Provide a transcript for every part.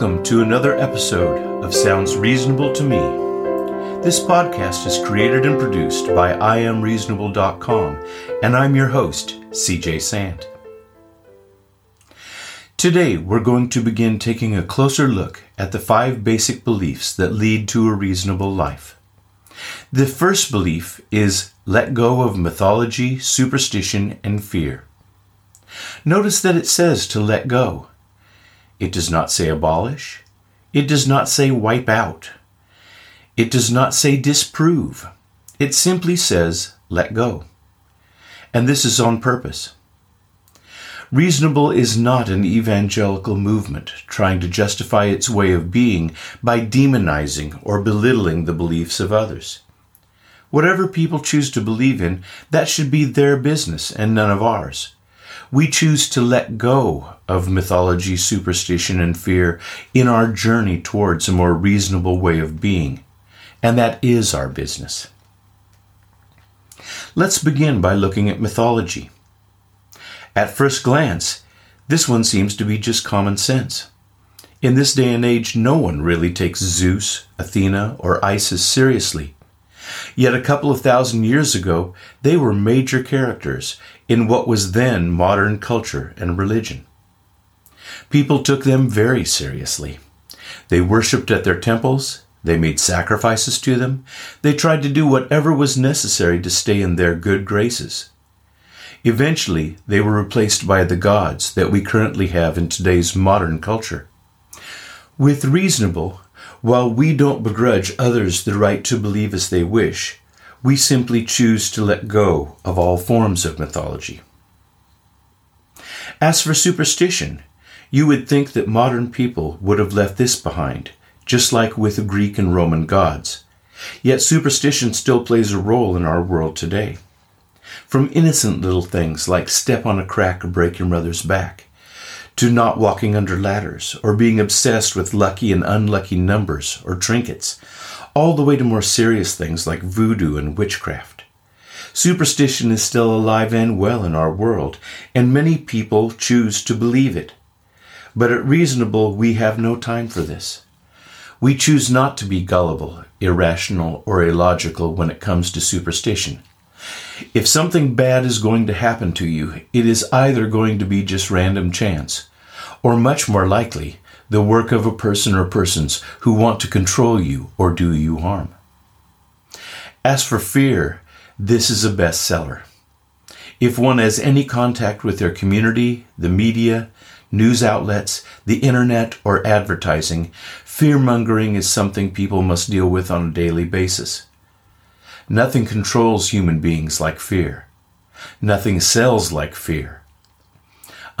Welcome to another episode of Sounds Reasonable to Me. This podcast is created and produced by IAmReasonable.com, and I'm your host, CJ Sand. Today, we're going to begin taking a closer look at the 5 basic beliefs that lead to a reasonable life. The first belief is let go of mythology, superstition, and fear. Notice that it says to let go. It does not say abolish. It does not say wipe out. It does not say disprove. It simply says let go. And this is on purpose. Reasonable is not an evangelical movement trying to justify its way of being by demonizing or belittling the beliefs of others. Whatever people choose to believe in, that should be their business and none of ours. We choose to let go of mythology, superstition, and fear in our journey towards a more reasonable way of being, and that is our business. Let's begin by looking at mythology. At first glance, this one seems to be just common sense. In this day and age, no one really takes Zeus, Athena, or Isis seriously. Yet a couple of thousand years ago, they were major characters in what was then modern culture and religion. People took them very seriously. They worshipped at their temples. They made sacrifices to them. They tried to do whatever was necessary to stay in their good graces. Eventually, they were replaced by the gods that we currently have in today's modern culture. With reasonable, while we don't begrudge others the right to believe as they wish, we simply choose to let go of all forms of mythology. As for superstition, you would think that modern people would have left this behind, just like with Greek and Roman gods. Yet superstition still plays a role in our world today. From innocent little things like step on a crack or break your mother's back, to not walking under ladders or being obsessed with lucky and unlucky numbers or trinkets, all the way to more serious things like voodoo and witchcraft. Superstition is still alive and well in our world, and many people choose to believe it. But at Reasonable, we have no time for this. We choose not to be gullible, irrational, or illogical when it comes to superstition. If something bad is going to happen to you, it is either going to be just random chance, or much more likely, the work of a person or persons who want to control you or do you harm. As for fear, this is a bestseller. If one has any contact with their community, the media, news outlets, the internet, or advertising, fear-mongering is something people must deal with on a daily basis. Nothing controls human beings like fear. Nothing sells like fear.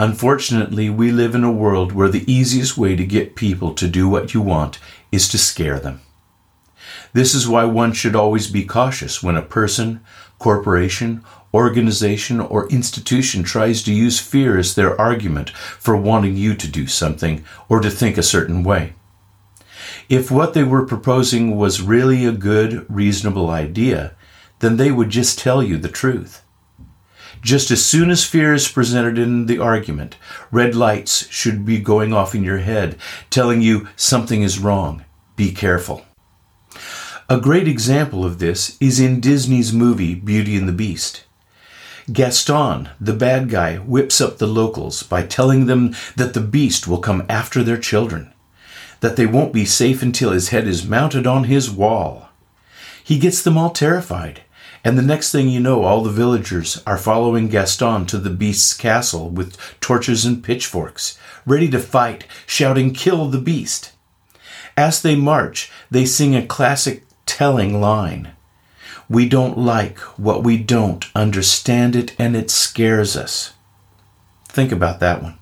Unfortunately, we live in a world where the easiest way to get people to do what you want is to scare them. This is why one should always be cautious when a person, corporation, organization, or institution tries to use fear as their argument for wanting you to do something or to think a certain way. If what they were proposing was really a good, reasonable idea, then they would just tell you the truth. Just as soon as fear is presented in the argument, red lights should be going off in your head, telling you something is wrong. Be careful. A great example of this is in Disney's movie Beauty and the Beast. Gaston, the bad guy, whips up the locals by telling them that the beast will come after their children, that they won't be safe until his head is mounted on his wall. He gets them all terrified, and the next thing you know, all the villagers are following Gaston to the beast's castle with torches and pitchforks, ready to fight, shouting, "Kill the beast!" As they march, they sing a classic telling line. "We don't like what we don't understand it, and it scares us." Think about that one.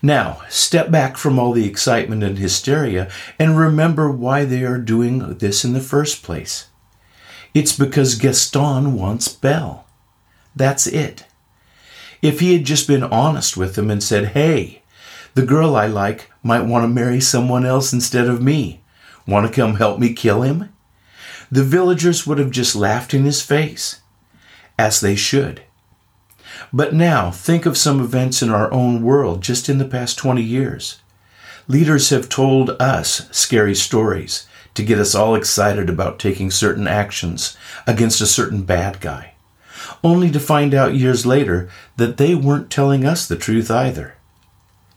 Now, step back from all the excitement and hysteria and remember why they are doing this in the first place. It's because Gaston wants Belle. That's it. If he had just been honest with them and said, "Hey, the girl I like might want to marry someone else instead of me. Want to come help me kill him?" the villagers would have just laughed in his face, as they should. But now, think of some events in our own world just in the past 20 years. Leaders have told us scary stories to get us all excited about taking certain actions against a certain bad guy, only to find out years later that they weren't telling us the truth either.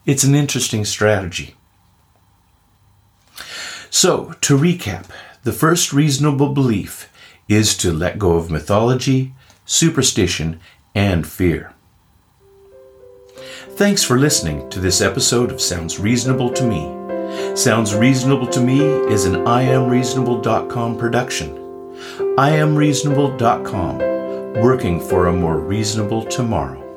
It's an interesting strategy. So, to recap, the first reasonable belief is to let go of mythology, superstition, and fear. Thanks for listening to this episode of Sounds Reasonable to Me. Sounds Reasonable to Me is an IAmReasonable.com production. IAmReasonable.com, working for a more reasonable tomorrow.